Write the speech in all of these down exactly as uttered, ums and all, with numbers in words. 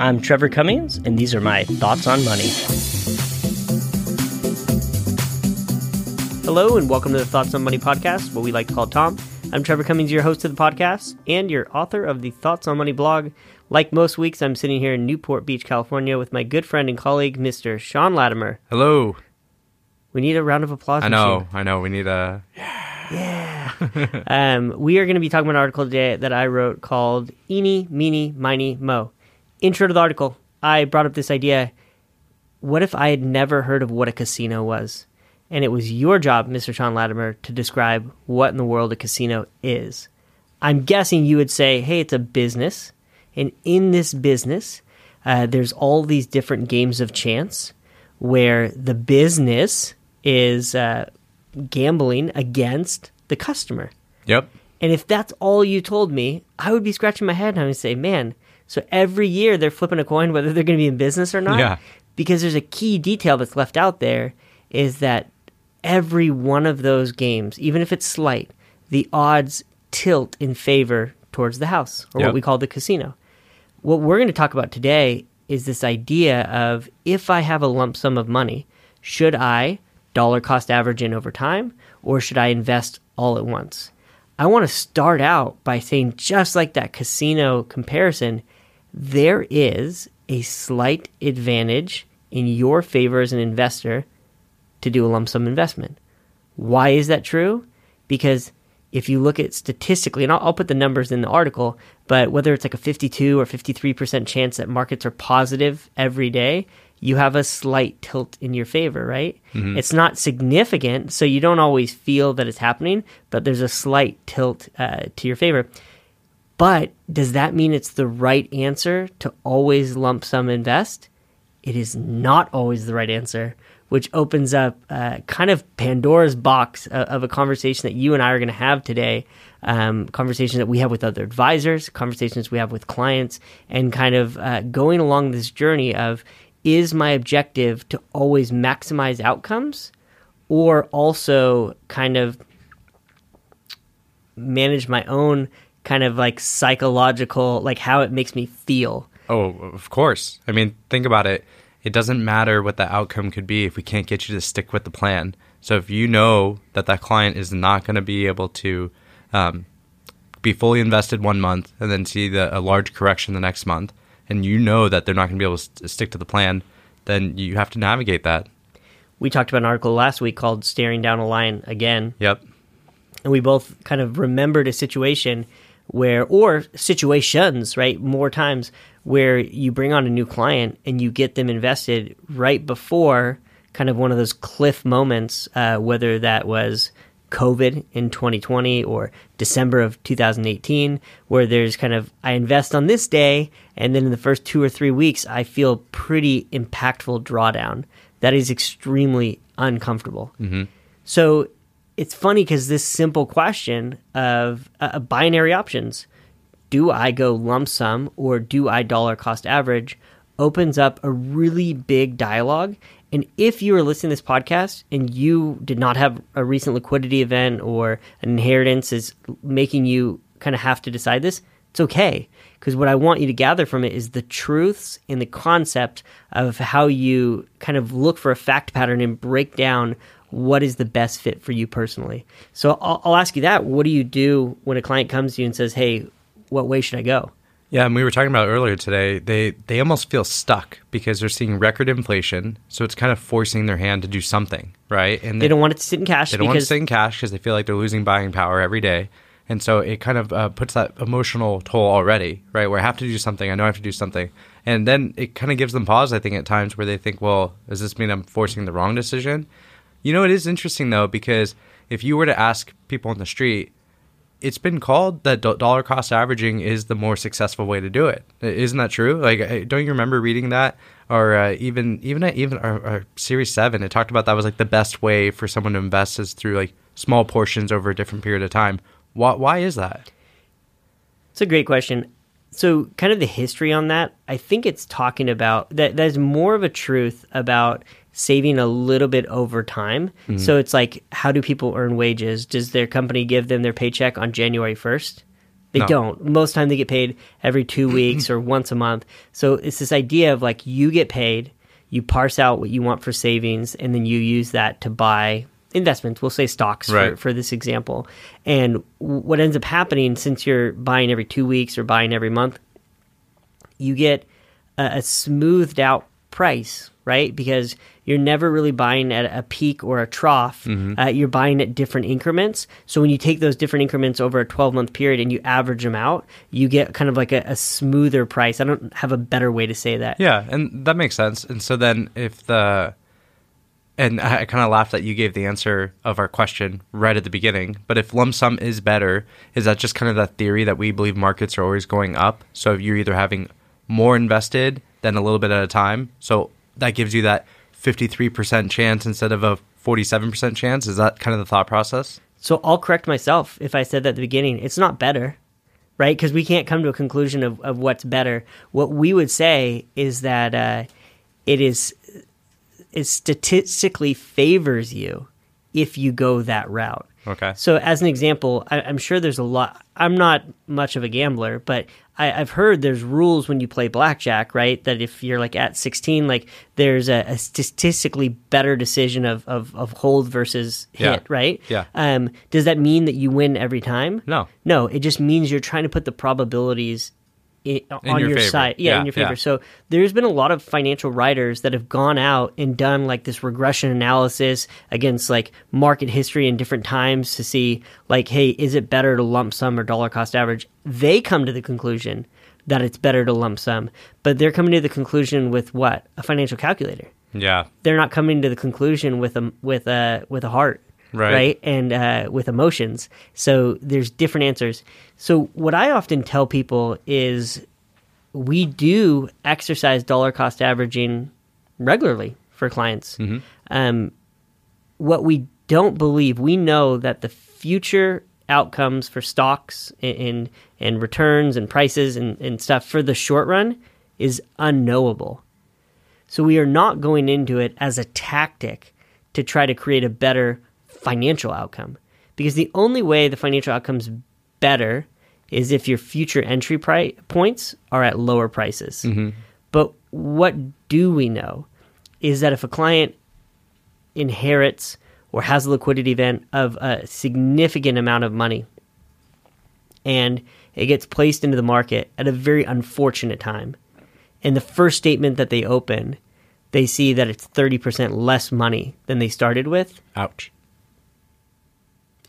I'm Trevor Cummings, and these are my Thoughts on Money. Hello, and welcome to the Thoughts on Money podcast, what we like to call Tom. I'm Trevor Cummings, your host of the podcast, and your author of the Thoughts on Money blog. Like most weeks, I'm sitting here in Newport Beach, California, with my good friend and colleague, Mister Sean Latimer. Hello. We need a round of applause. I know, I know. We need a... Yeah. Yeah. um, we are going to be talking about an article today that I wrote called Eenie, Meenie, Miney, Moe. Intro to the article. I brought up this idea. What if I had never heard of what a casino was? And it was your job, Mister Sean Latimer, to describe what in the world a casino is. I'm guessing you would say, hey, it's a business. And in this business, uh, there's all these different games of chance where the business is uh, gambling against the customer. Yep. And if that's all you told me, I would be scratching my head and I would say, man, so every year they're flipping a coin whether they're going to be in business or not. Yeah. Because there's a key detail that's left out there is that every one of those games, even if it's slight, the odds tilt in favor towards the house or yep. what we call the casino. What we're going to talk about today is this idea of if I have a lump sum of money, should I dollar cost average in over time or should I invest all at once? I want to start out by saying just like that casino comparison, there is a slight advantage in your favor as an investor to do a lump sum investment. Why is that true? Because if you look at statistically, and I'll, I'll put the numbers in the article, but whether it's like a fifty-two or fifty-three percent chance that markets are positive every day, you have a slight tilt in your favor, right? Mm-hmm. It's not significant, so you don't always feel that it's happening, but there's a slight tilt uh, to your favor. But does that mean it's the right answer to always lump sum invest? It is not always the right answer, which opens up uh, kind of Pandora's box of, of a conversation that you and I are going to have today, um, conversations that we have with other advisors, conversations we have with clients, and kind of uh, going along this journey of, is my objective to always maximize outcomes or also kind of manage my own kind of like psychological, like how it makes me feel? Oh, of course. I mean, think about it. It doesn't matter what the outcome could be if we can't get you to stick with the plan. So if you know that that client is not going to be able to um, be fully invested one month and then see the, a large correction the next month, and you know that they're not going to be able to stick to the plan, then you have to navigate that. We talked about an article last week called Staring Down a Lion Again. Yep. And we both kind of remembered a situation where, or situations, right, more times where you bring on a new client and you get them invested right before kind of one of those cliff moments, uh, whether that was COVID in twenty twenty or December of two thousand eighteen, where there's kind of, I invest on this day, and then in the first two or three weeks, I feel pretty impactful drawdown. That is extremely uncomfortable. Mm-hmm. So it's funny because this simple question of uh, binary options, do I go lump sum or do I dollar cost average, opens up a really big dialogue. And if you are listening to this podcast and you did not have a recent liquidity event or an inheritance is making you kind of have to decide this, it's okay. Because what I want you to gather from it is the truths and the concept of how you kind of look for a fact pattern and break down what is the best fit for you personally. So I'll, I'll ask you that. What do you do when a client comes to you and says, hey, what way should I go? Yeah, and we were talking about earlier today, they they almost feel stuck because they're seeing record inflation, so it's kind of forcing their hand to do something, right? And They, they don't want it to sit in cash. They don't want it to sit in cash because they feel like they're losing buying power every day. And so it kind of uh, puts that emotional toll already, right? Where I have to do something, I know I have to do something. And then it kind of gives them pause, I think, at times where they think, well, does this mean I'm forcing the wrong decision? You know, it is interesting, though, because if you were to ask people on the street, it's been called that do- dollar cost averaging is the more successful way to do it. Isn't that true? Like, don't you remember reading that? Or uh, even even at, even our, our Series seven, it talked about that was like the best way for someone to invest is through like small portions over a different period of time. Why, why is that? It's a great question. So kind of the history on that, I think it's talking about that that is more of a truth about saving a little bit over time. Mm-hmm. So it's like, how do people earn wages? Does their company give them their paycheck on January first? They no. don't. Most of the time they get paid every two weeks or once a month. So it's this idea of like you get paid, you parse out what you want for savings, and then you use that to buy investments. We'll say stocks right. for, for this example. And what ends up happening, since you're buying every two weeks or buying every month, you get a, a smoothed out price, right? Because you're never really buying at a peak or a trough. Mm-hmm. Uh, you're buying at different increments. So when you take those different increments over a twelve-month period and you average them out, you get kind of like a, a smoother price. I don't have a better way to say that. Yeah, and that makes sense. And so then if the – and I kind of laughed that you gave the answer of our question right at the beginning. But if lump sum is better, is that just kind of that theory that we believe markets are always going up? So if you're either having more invested than a little bit at a time, so that gives you that – fifty-three percent chance instead of a forty-seven percent chance? Is that kind of the thought process? So I'll correct myself if I said that at the beginning. It's not better, right? Because we can't come to a conclusion of, of what's better. What we would say is that uh, it is it statistically favors you if you go that route. Okay. So as an example, I, I'm sure there's a lot. I'm not much of a gambler, but I, I've heard there's rules when you play blackjack, right? That if you're like at sixteen, like there's a, a statistically better decision of, of, of hold versus hit, yeah. right? Yeah. Um, does that mean that you win every time? No. No, it just means you're trying to put the probabilities in, in on your, your side. Yeah, yeah, in your favor. Yeah. So there's been a lot of financial writers that have gone out and done like this regression analysis against like market history in different times to see like, hey, is it better to lump sum or dollar cost average? They come to the conclusion that it's better to lump sum, but they're coming to the conclusion with what? A financial calculator. Yeah. They're not coming to the conclusion with a, with a, with a heart. Right. right. And uh, with emotions. So there's different answers. So what I often tell people is we do exercise dollar cost averaging regularly for clients. Mm-hmm. Um, what we don't believe, we know that the future outcomes for stocks and, and, and returns and prices and, and stuff for the short run is unknowable. So we are not going into it as a tactic to try to create a better financial outcome, because the only way the financial outcome's better is if your future entry pri- points are at lower prices. Mm-hmm. But what do we know is that if a client inherits or has a liquidity event of a significant amount of money and it gets placed into the market at a very unfortunate time, and the first statement that they open, they see that it's thirty percent less money than they started with. Ouch.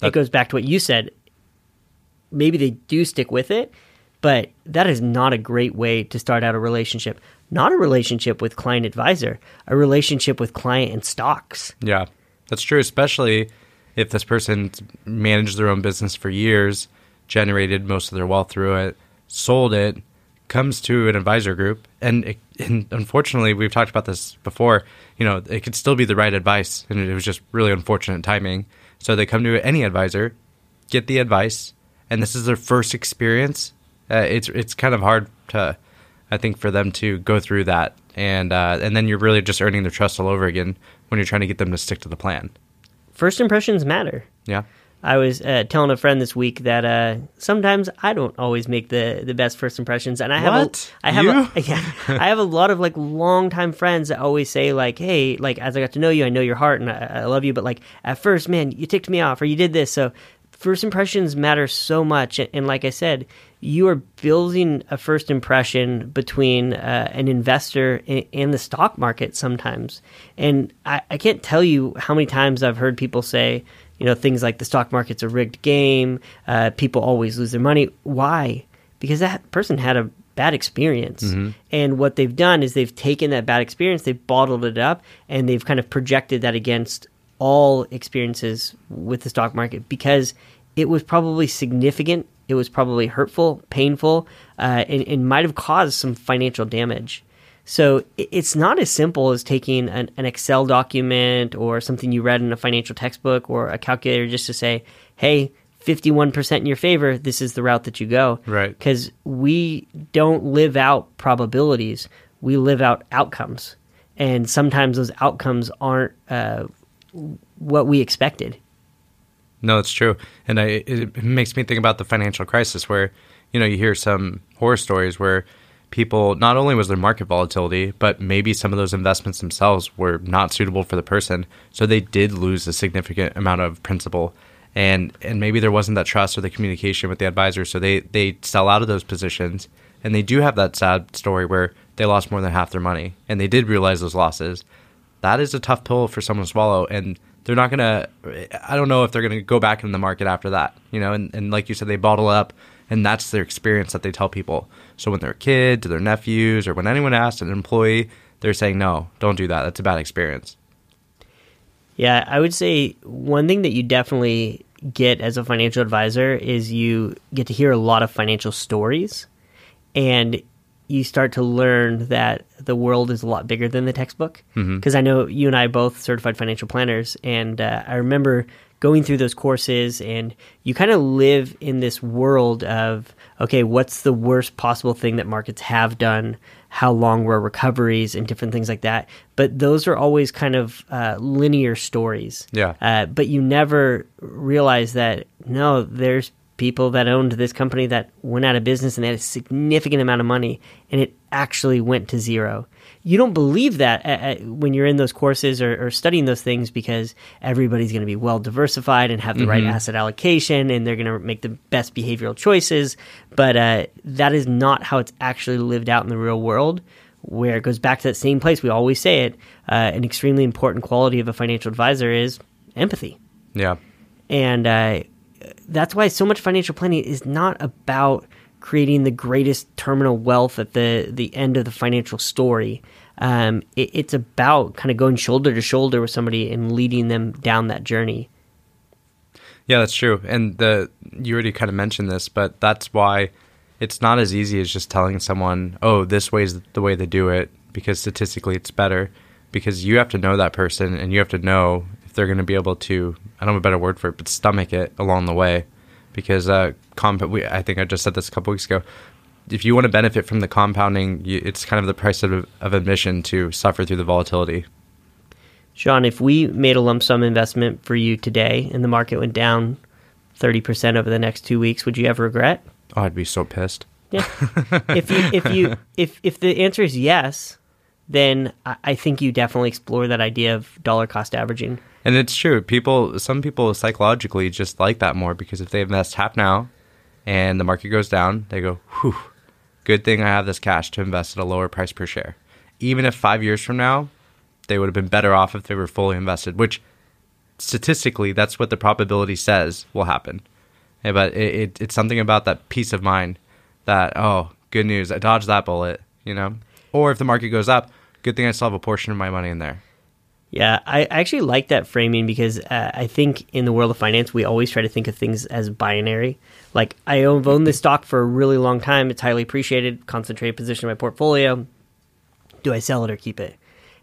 It goes back to what you said. Maybe they do stick with it, but that is not a great way to start out a relationship. Not a relationship with client advisor, a relationship with client and stocks. Yeah, that's true, especially if this person managed their own business for years, generated most of their wealth through it, sold it, comes to an advisor group, and, it, and unfortunately, we've talked about this before, you know, it could still be the right advice, and it was just really unfortunate timing. So they come to any advisor, get the advice, and this is their first experience. Uh, it's it's kind of hard to, I think, for them to go through that, and uh, and then you're really just earning their trust all over again when you're trying to get them to stick to the plan. First impressions matter. Yeah, I was uh, telling a friend this week that uh, sometimes I don't always make the, the best first impressions, and I have what? A, I have you? A, yeah, I have a lot of like longtime friends that always say like, hey, like as I got to know you, I know your heart, and I, I love you, but like at first, man, you ticked me off, or you did this. So first impressions matter so much, and, and like I said, you are building a first impression between uh, an investor and, and the stock market sometimes, and I, I can't tell you how many times I've heard people say, you know, things like the stock market's a rigged game. Uh, people always lose their money. Why? Because that person had a bad experience. Mm-hmm. And what they've done is they've taken that bad experience, they've bottled it up, and they've kind of projected that against all experiences with the stock market because it was probably significant. It was probably hurtful, painful, uh, and, and might have caused some financial damage. So it's not as simple as taking an, an Excel document or something you read in a financial textbook or a calculator just to say, hey, fifty-one percent in your favor, this is the route that you go. Right. Because we don't live out probabilities. We live out outcomes. And sometimes those outcomes aren't uh, what we expected. No, that's true. And I, it makes me think about the financial crisis where, you know, you hear some horror stories where people, not only was there market volatility, but maybe some of those investments themselves were not suitable for the person. So they did lose a significant amount of principal. And and maybe there wasn't that trust or the communication with the advisor. So they, they sell out of those positions. And they do have that sad story where they lost more than half their money. And they did realize those losses. That is a tough pill for someone to swallow. And they're not going to, I don't know if they're going to go back in the market after that. You know, and, and like you said, they bottle up. And that's their experience that they tell people. So when they're a kid, to their nephews, or when anyone asks an employee, they're saying, no, don't do that. That's a bad experience. Yeah, I would say one thing that you definitely get as a financial advisor is you get to hear a lot of financial stories. And you start to learn that the world is a lot bigger than the textbook. Because mm-hmm. I know you and I are both certified financial planners. And uh, I remember going through those courses, and you kind of live in this world of, okay, what's the worst possible thing that markets have done? How long were recoveries and different things like that? But those are always kind of uh, linear stories. Yeah. Uh, but you never realize that, no, there's people that owned this company that went out of business and they had a significant amount of money and it actually went to zero. You don't believe that uh, when you're in those courses or, or studying those things because everybody's going to be well diversified and have the mm-hmm. right asset allocation and they're going to make the best behavioral choices. But uh, that is not how it's actually lived out in the real world, where it goes back to that same place. We always say it, uh, an extremely important quality of a financial advisor is empathy. Yeah. And, uh, that's why so much financial planning is not about creating the greatest terminal wealth at the, the end of the financial story. Um, it, it's about kind of going shoulder to shoulder with somebody and leading them down that journey. Yeah, that's true. And the you already kind of mentioned this, but that's why it's not as easy as just telling someone, oh, this way is the way they do it, because statistically it's better. Because you have to know that person and you have to know they're going to be able to, I don't have a better word for it, but stomach it along the way. Because uh, comp- we, I think I just said this a couple weeks ago, if you want to benefit from the compounding, you, it's kind of the price of, of admission to suffer through the volatility. Sean, if we made a lump sum investment for you today and the market went down thirty percent over the next two weeks, would you ever regret? Oh, I'd be so pissed. Yeah. if you, if you, if if the answer is yes, then I think you definitely explore that idea of dollar cost averaging. And it's true. People, some people psychologically just like that more because if they invest half now and the market goes down, they go, whew, good thing I have this cash to invest at a lower price per share. Even if five years from now, they would have been better off if they were fully invested, which statistically, that's what the probability says will happen. But it, it, it's something about that peace of mind that, oh, good news, I dodged that bullet, you know? Or if the market goes up, good thing I still have a portion of my money in there. Yeah, I actually like that framing because uh, I think in the world of finance, we always try to think of things as binary. Like, I've owned this stock for a really long time. It's highly appreciated, concentrated position in my portfolio. Do I sell it or keep it?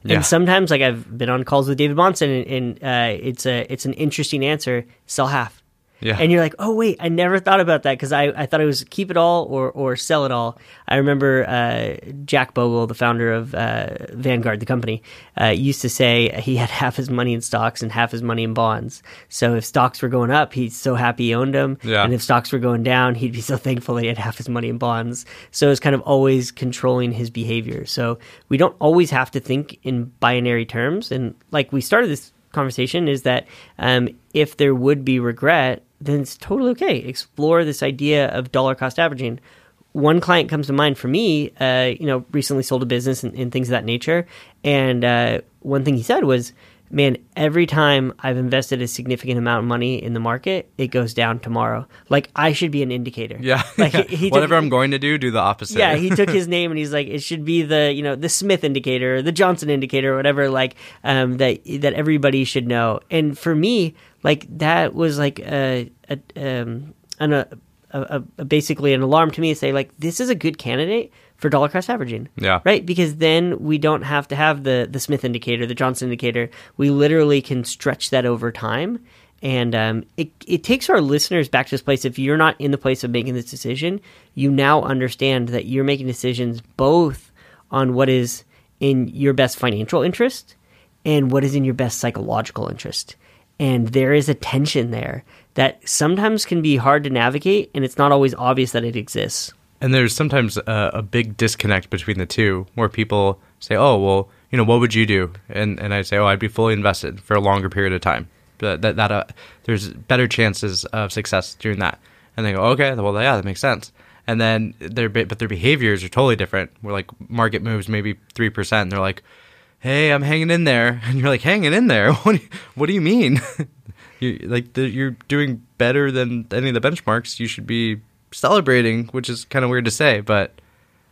Yeah. And sometimes, like, I've been on calls with David Monson, and, and uh, it's a it's an interesting answer, sell half. Yeah. And you're like, oh, wait, I never thought about that because I, I thought it was keep it all or, or sell it all. I remember uh, Jack Bogle, the founder of uh, Vanguard, the company, uh, used to say he had half his money in stocks and half his money in bonds. So if stocks were going up, he's so happy he owned them. Yeah. And if stocks were going down, he'd be so thankful that he had half his money in bonds. So it's kind of always controlling his behavior. So we don't always have to think in binary terms. And like we started this conversation is that um, if there would be regret, then it's totally okay. Explore this idea of dollar cost averaging. One client comes to mind for me, uh, you know, recently sold a business and, and things of that nature. And uh, one thing he said was, man, every time I've invested a significant amount of money in the market, it goes down tomorrow. Like, I should be an indicator. Yeah. Like, yeah. He, he took, whatever I'm going to do, do the opposite. Yeah, he took his name and he's like, it should be the, you know, the Smith indicator, or the Johnson indicator, or whatever, like, um, that that everybody should know. And for me, like, that was like a, a, um, an, a, a, a basically an alarm to me to say, like, this is a good candidate for dollar cost averaging. Yeah. Right? Because then we don't have to have the the Smith indicator, the Johnson indicator. We literally can stretch that over time. And um, it, it takes our listeners back to this place. If you're not in the place of making this decision, you now understand that you're making decisions both on what is in your best financial interest and what is in your best psychological interest. And there is a tension there that sometimes can be hard to navigate, and it's not always obvious that it exists. And there's sometimes a, a big disconnect between the two, where people say, oh, well, you know, what would you do? And and I say, oh, I'd be fully invested for a longer period of time. But that, that uh, there's better chances of success doing that. And they go, okay, well, yeah, that makes sense. And then their but their behaviors are totally different. We're like, market moves maybe three percent. And they're like, hey, I'm hanging in there, and you're like, hanging in there. What do you, what do you mean? you like the, you're doing better than any of the benchmarks. You should be celebrating, which is kind of weird to say, but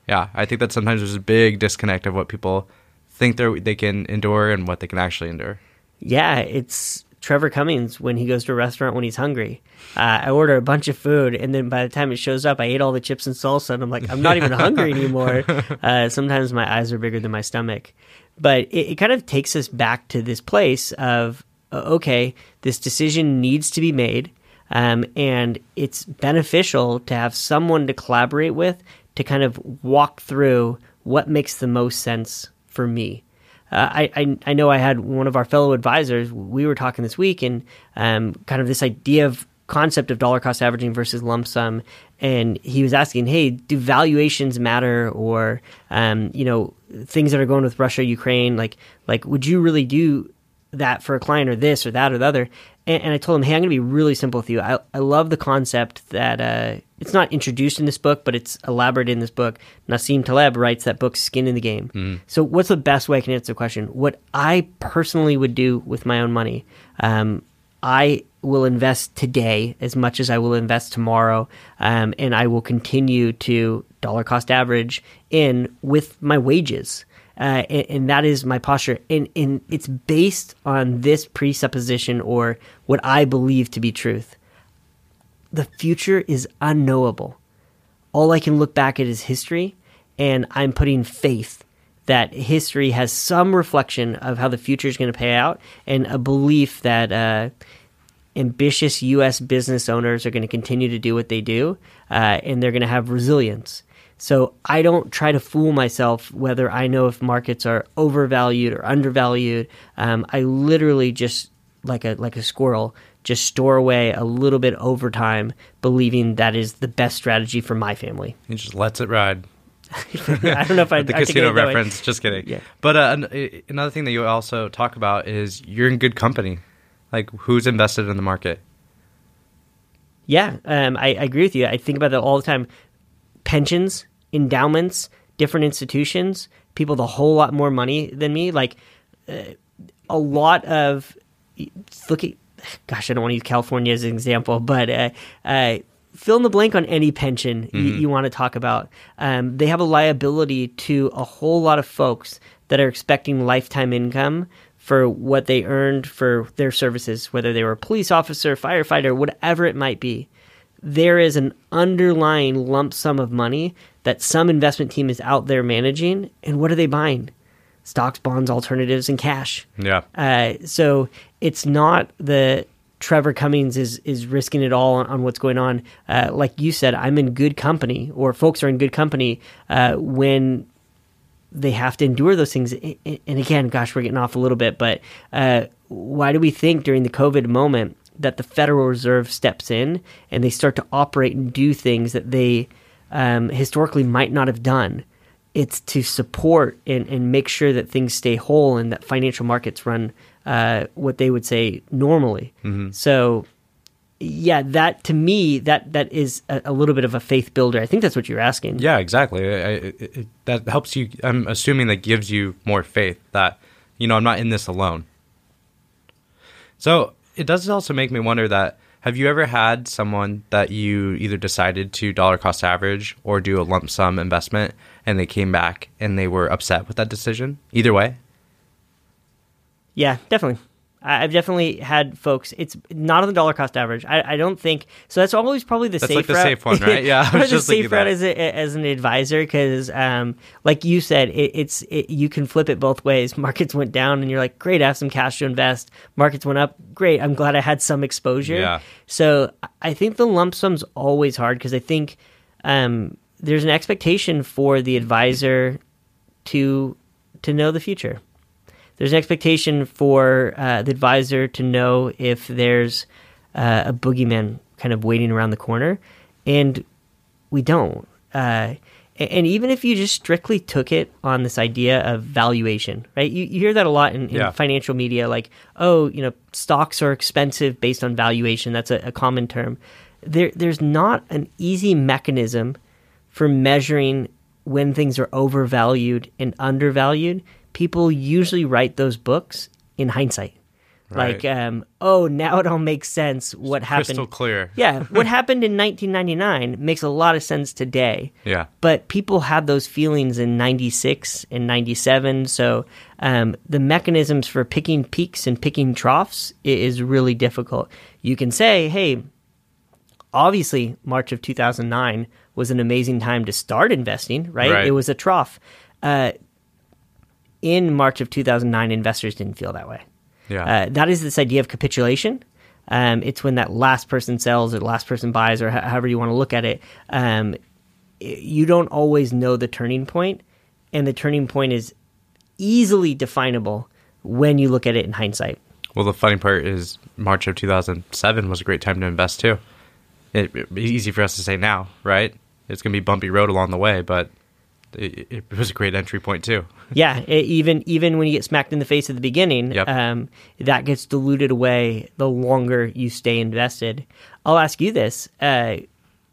yeah, I think that sometimes there's a big disconnect of what people think they they can endure and what they can actually endure. Yeah, it's Trevor Cummings when he goes to a restaurant when he's hungry. Uh, I order a bunch of food, and then by the time it shows up, I ate all the chips and salsa, and I'm like, I'm not even hungry anymore. Uh, sometimes my eyes are bigger than my stomach. But it, it kind of takes us back to this place of, okay, this decision needs to be made, um, and it's beneficial to have someone to collaborate with to kind of walk through what makes the most sense for me. Uh, I, I I know I had one of our fellow advisors, we were talking this week, and um, kind of this idea of concept of dollar cost averaging versus lump sum. And he was asking, hey, do valuations matter, or, um, you know, things that are going with Russia, Ukraine, like, like would you really do that for a client, or this or that or the other? And, and I told him, hey, I'm going to be really simple with you. I, I love the concept that uh, it's not introduced in this book, but it's elaborated in this book. Nassim Taleb writes that book, Skin in the Game. Mm. So what's the best way I can answer the question? What I personally would do with my own money, um, I will invest today as much as I will invest tomorrow, um, and I will continue to dollar cost average in with my wages. Uh, and, and that is my posture. And, and it's based on this presupposition, or what I believe to be truth. The future is unknowable. All I can look back at is history, and I'm putting faith that history has some reflection of how the future is going to pay out, and a belief that uh, ambitious U S business owners are going to continue to do what they do, uh, and they're going to have resilience. So I don't try to fool myself whether I know if markets are overvalued or undervalued. Um, I literally just, like a like a squirrel, just store away a little bit over time, believing that is the best strategy for my family. He just lets it ride. I don't know if I the casino reference. Just kidding. Yeah. But uh, another thing that you also talk about is you're in good company. Like, who's invested in the market? Yeah, um, I, I agree with you. I think about that all the time. Pensions, endowments, different institutions, people with a whole lot more money than me. Like uh, a lot of look at. Gosh, I don't want to use California as an example, but uh, uh, fill in the blank on any pension mm-hmm. you, you want to talk about. Um, they have a liability to a whole lot of folks that are expecting lifetime income for what they earned for their services, whether they were a police officer, firefighter, whatever it might be. There is an underlying lump sum of money that some investment team is out there managing, and what are they buying? Stocks, bonds, alternatives, and cash. Yeah. Uh, so it's not the Trevor Cummings is is risking it all on, on what's going on. Uh, like you said, I'm in good company, or folks are in good company uh, when they have to endure those things. And again, gosh, we're getting off a little bit, but uh, why do we think during the COVID moment that the Federal Reserve steps in and they start to operate and do things that they um, historically might not have done? It's to support and, and make sure that things stay whole and that financial markets run uh, what they would say normally. Mm-hmm. So, yeah, that to me, that that is a, a little bit of a faith builder. I think that's what you're asking. Yeah, exactly. I, it, it, that helps you. I'm assuming that gives you more faith that, you know, I'm not in this alone. So it does also make me wonder that, have you ever had someone that you either decided to dollar cost average or do a lump sum investment, and they came back and they were upset with that decision? Either way? Yeah, definitely. I've definitely had folks. It's not on the dollar cost average. I, I don't think so. That's always probably the that's safe. That's like the route. Safe one, right? Yeah, I was just the safe route as, a, as an advisor, because, um, like you said, it, it's it, you can flip it both ways. Markets went down, and you're like, great, I have some cash to invest. Markets went up, great, I'm glad I had some exposure. Yeah. So I think the lump sum's always hard, because I think um, there's an expectation for the advisor to to know the future. There's an expectation for uh, the advisor to know if there's uh, a boogeyman kind of waiting around the corner, and we don't. Uh, and even if you just strictly took it on this idea of valuation, right? You, you hear that a lot in, in yeah. financial media, like, oh, you know, stocks are expensive based on valuation. That's a, a common term. There, there's not an easy mechanism for measuring when things are overvalued and undervalued. People usually write those books in hindsight. Right. Like, um, oh, now it all makes sense. What it's happened? Crystal clear. Yeah. What happened in nineteen ninety-nine makes a lot of sense today. Yeah. But people had those feelings in ninety-six and ninety-seven. So um, the mechanisms for picking peaks and picking troughs is really difficult. You can say, hey, obviously March of two thousand nine was an amazing time to start investing, right? right. It was a trough. Uh, in March of two thousand nine, investors didn't feel that way. Yeah. Uh, that is this idea of capitulation. Um, it's when that last person sells or last person buys, or h- however you want to look at it. Um, you don't always know the turning point, and the turning point is easily definable when you look at it in hindsight. Well, the funny part is March of two thousand seven was a great time to invest too. It, it, it's easy for us to say now, right? It's going to be a bumpy road along the way, but it, it was a great entry point too. yeah, it, even even when you get smacked in the face at the beginning, yep. um, that gets diluted away the longer you stay invested. I'll ask you this. Uh,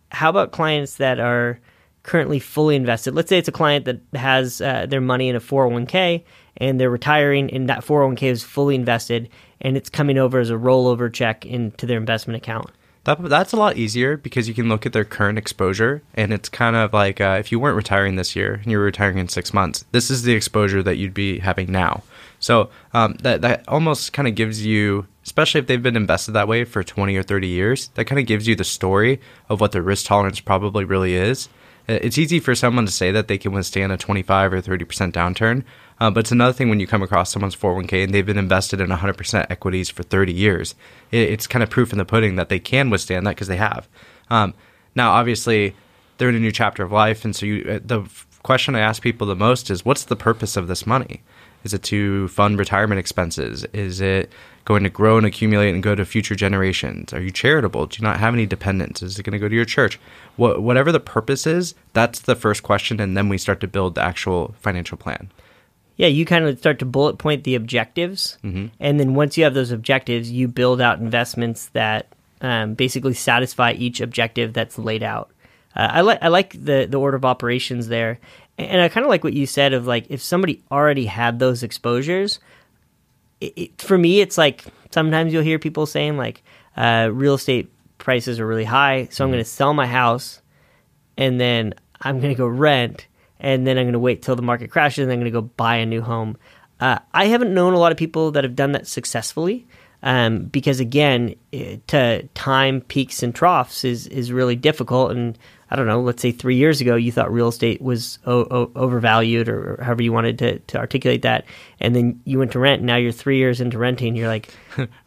how about clients that are currently fully invested? Let's say it's a client that has uh, their money in a four oh one k and they're retiring, and that four oh one k is fully invested and it's coming over as a rollover check into their investment account. That, that's a lot easier because you can look at their current exposure, and it's kind of like uh, if you weren't retiring this year and you were retiring in six months, this is the exposure that you'd be having now. So um, that, that almost kind of gives you, especially if they've been invested that way for twenty or thirty years, that kind of gives you the story of what their risk tolerance probably really is. It's easy for someone to say that they can withstand a twenty-five or thirty percent downturn, uh, but it's another thing when you come across someone's four oh one k and they've been invested in one hundred percent equities for thirty years. It, it's kind of proof in the pudding that they can withstand that because they have. Um, now, obviously, they're in a new chapter of life, and so you, the question I ask people the most is, what's the purpose of this money? Is it to fund retirement expenses? Is it going to grow and accumulate and go to future generations? Are you charitable? Do you not have any dependents? Is it going to go to your church? What, whatever the purpose is, that's the first question, and then we start to build the actual financial plan. Yeah, you kind of start to bullet point the objectives, mm-hmm. and then once you have those objectives, you build out investments that um, basically satisfy each objective that's laid out. Uh, I, li- I like the, the order of operations there. And I kind of like what you said of, like, if somebody already had those exposures, it, it, for me, it's like sometimes you'll hear people saying, like, uh, real estate prices are really high, so I'm going to sell my house, and then I'm going to go rent, and then I'm going to wait till the market crashes, and then I'm going to go buy a new home. Uh, I haven't known a lot of people that have done that successfully um, because, again, it, to time peaks and troughs is is really difficult, and I don't know, let's say three years ago, you thought real estate was o- o- overvalued or, or however you wanted to, to articulate that. And then you went to rent. Now you're three years into renting. You're like...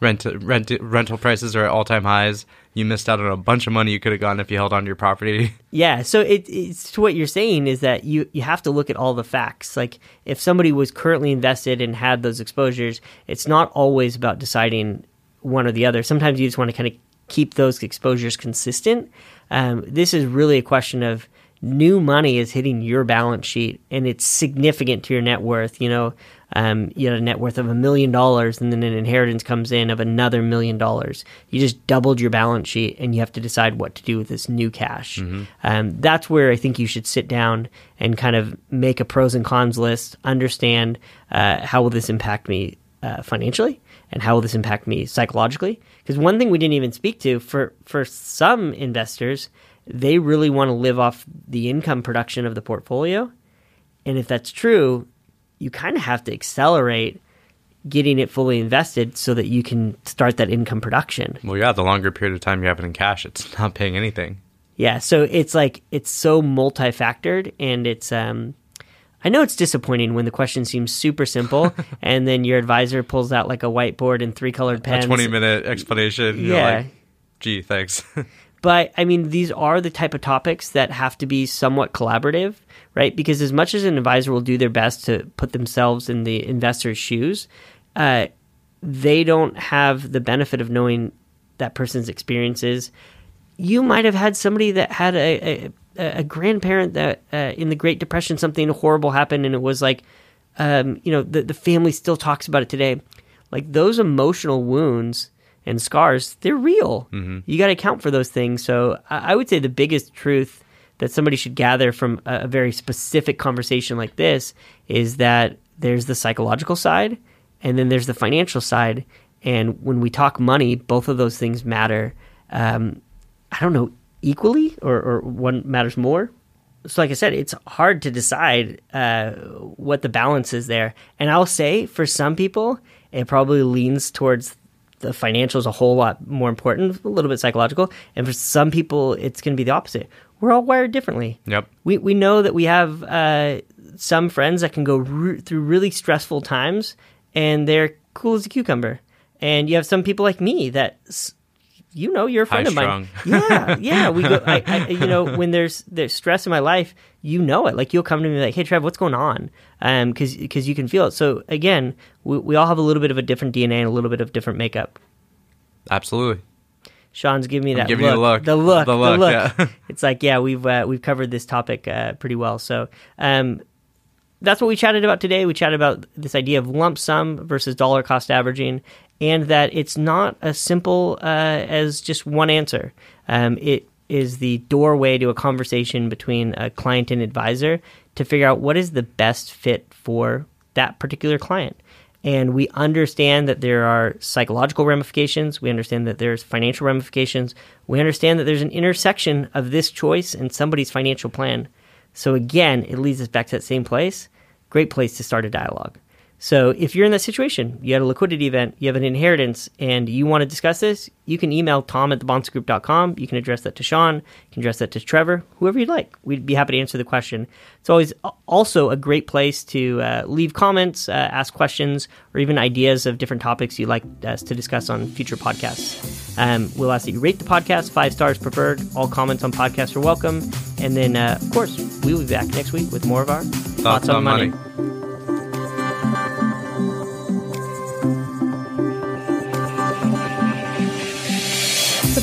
rent, rent, rental prices are at all-time highs. You missed out on a bunch of money you could have gotten if you held on to your property. Yeah. So it, it's to what you're saying is that you, you have to look at all the facts. Like, if somebody was currently invested and had those exposures, it's not always about deciding one or the other. Sometimes you just want to kind of keep those exposures consistent. Um, this is really a question of new money is hitting your balance sheet, and it's significant to your net worth. You know, um, you had a net worth of a million dollars, and then an inheritance comes in of another million dollars. You just doubled your balance sheet, and you have to decide what to do with this new cash. Mm-hmm. Um, that's where I think you should sit down and kind of make a pros and cons list, understand uh, how will this impact me uh, financially, and how will this impact me psychologically? Because one thing we didn't even speak to, for, for some investors, they really want to live off the income production of the portfolio. And if that's true, you kind of have to accelerate getting it fully invested so that you can start that income production. Well, yeah, the longer period of time you have it in cash, it's not paying anything. Yeah, so it's like, it's so multi-factored, and it's... um. I know it's disappointing when the question seems super simple and then your advisor pulls out like a whiteboard and three colored pens. A twenty minute explanation. Yeah. You're like, gee, thanks. But I mean, these are the type of topics that have to be somewhat collaborative, right? Because as much as an advisor will do their best to put themselves in the investor's shoes, uh, they don't have the benefit of knowing that person's experiences. You might have had somebody that had a, a, a grandparent that uh, in the Great Depression, something horrible happened, and it was like, um, you know, the, the family still talks about it today. Like those emotional wounds and scars, they're real. Mm-hmm. You got to account for those things. So I would say the biggest truth that somebody should gather from a, a very specific conversation like this is that there's the psychological side and then there's the financial side. And when we talk money, both of those things matter, um, I don't know, equally or, or one matters more. So like I said, it's hard to decide uh, what the balance is there. And I'll say for some people, it probably leans towards the financials a whole lot more important, a little bit psychological. And for some people, it's going to be the opposite. We're all wired differently. Yep. We we know that we have uh, some friends that can go re- through really stressful times and they're cool as a cucumber. And you have some people like me that, you know, you're a friend High of strung. mine. Yeah, yeah. We go, I, I, you know, when there's there's stress in my life, you know it. Like you'll come to me like, hey, Trev, what's going on? Um, because because you can feel it. So again, we we all have a little bit of a different D N A and a little bit of different makeup. Absolutely. Sean's giving me that giving look, the look, the look, the look. Yeah. It's like, yeah, we've uh, we've covered this topic uh, pretty well. So um, that's what we chatted about today. We chatted about this idea of lump sum versus dollar cost averaging. And that it's not as simple uh, as just one answer. Um, it is the doorway to a conversation between a client and advisor to figure out what is the best fit for that particular client. And we understand that there are psychological ramifications. We understand that there's financial ramifications. We understand that there's an intersection of this choice and somebody's financial plan. So again, it leads us back to that same place. Great place to start a dialogue. So if you're in that situation, you had a liquidity event, you have an inheritance, and you want to discuss this, you can email Tom at the bonds group dot com. You can address that to Sean. You can address that to Trevor, whoever you'd like. We'd be happy to answer the question. It's always also a great place to uh, leave comments, uh, ask questions, or even ideas of different topics you'd like us to discuss on future podcasts. Um, we'll ask that you rate the podcast, five stars preferred. All comments on podcasts are welcome. And then, uh, of course, we'll be back next week with more of our Thoughts on Money. money. The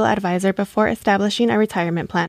advisor before establishing a retirement plan.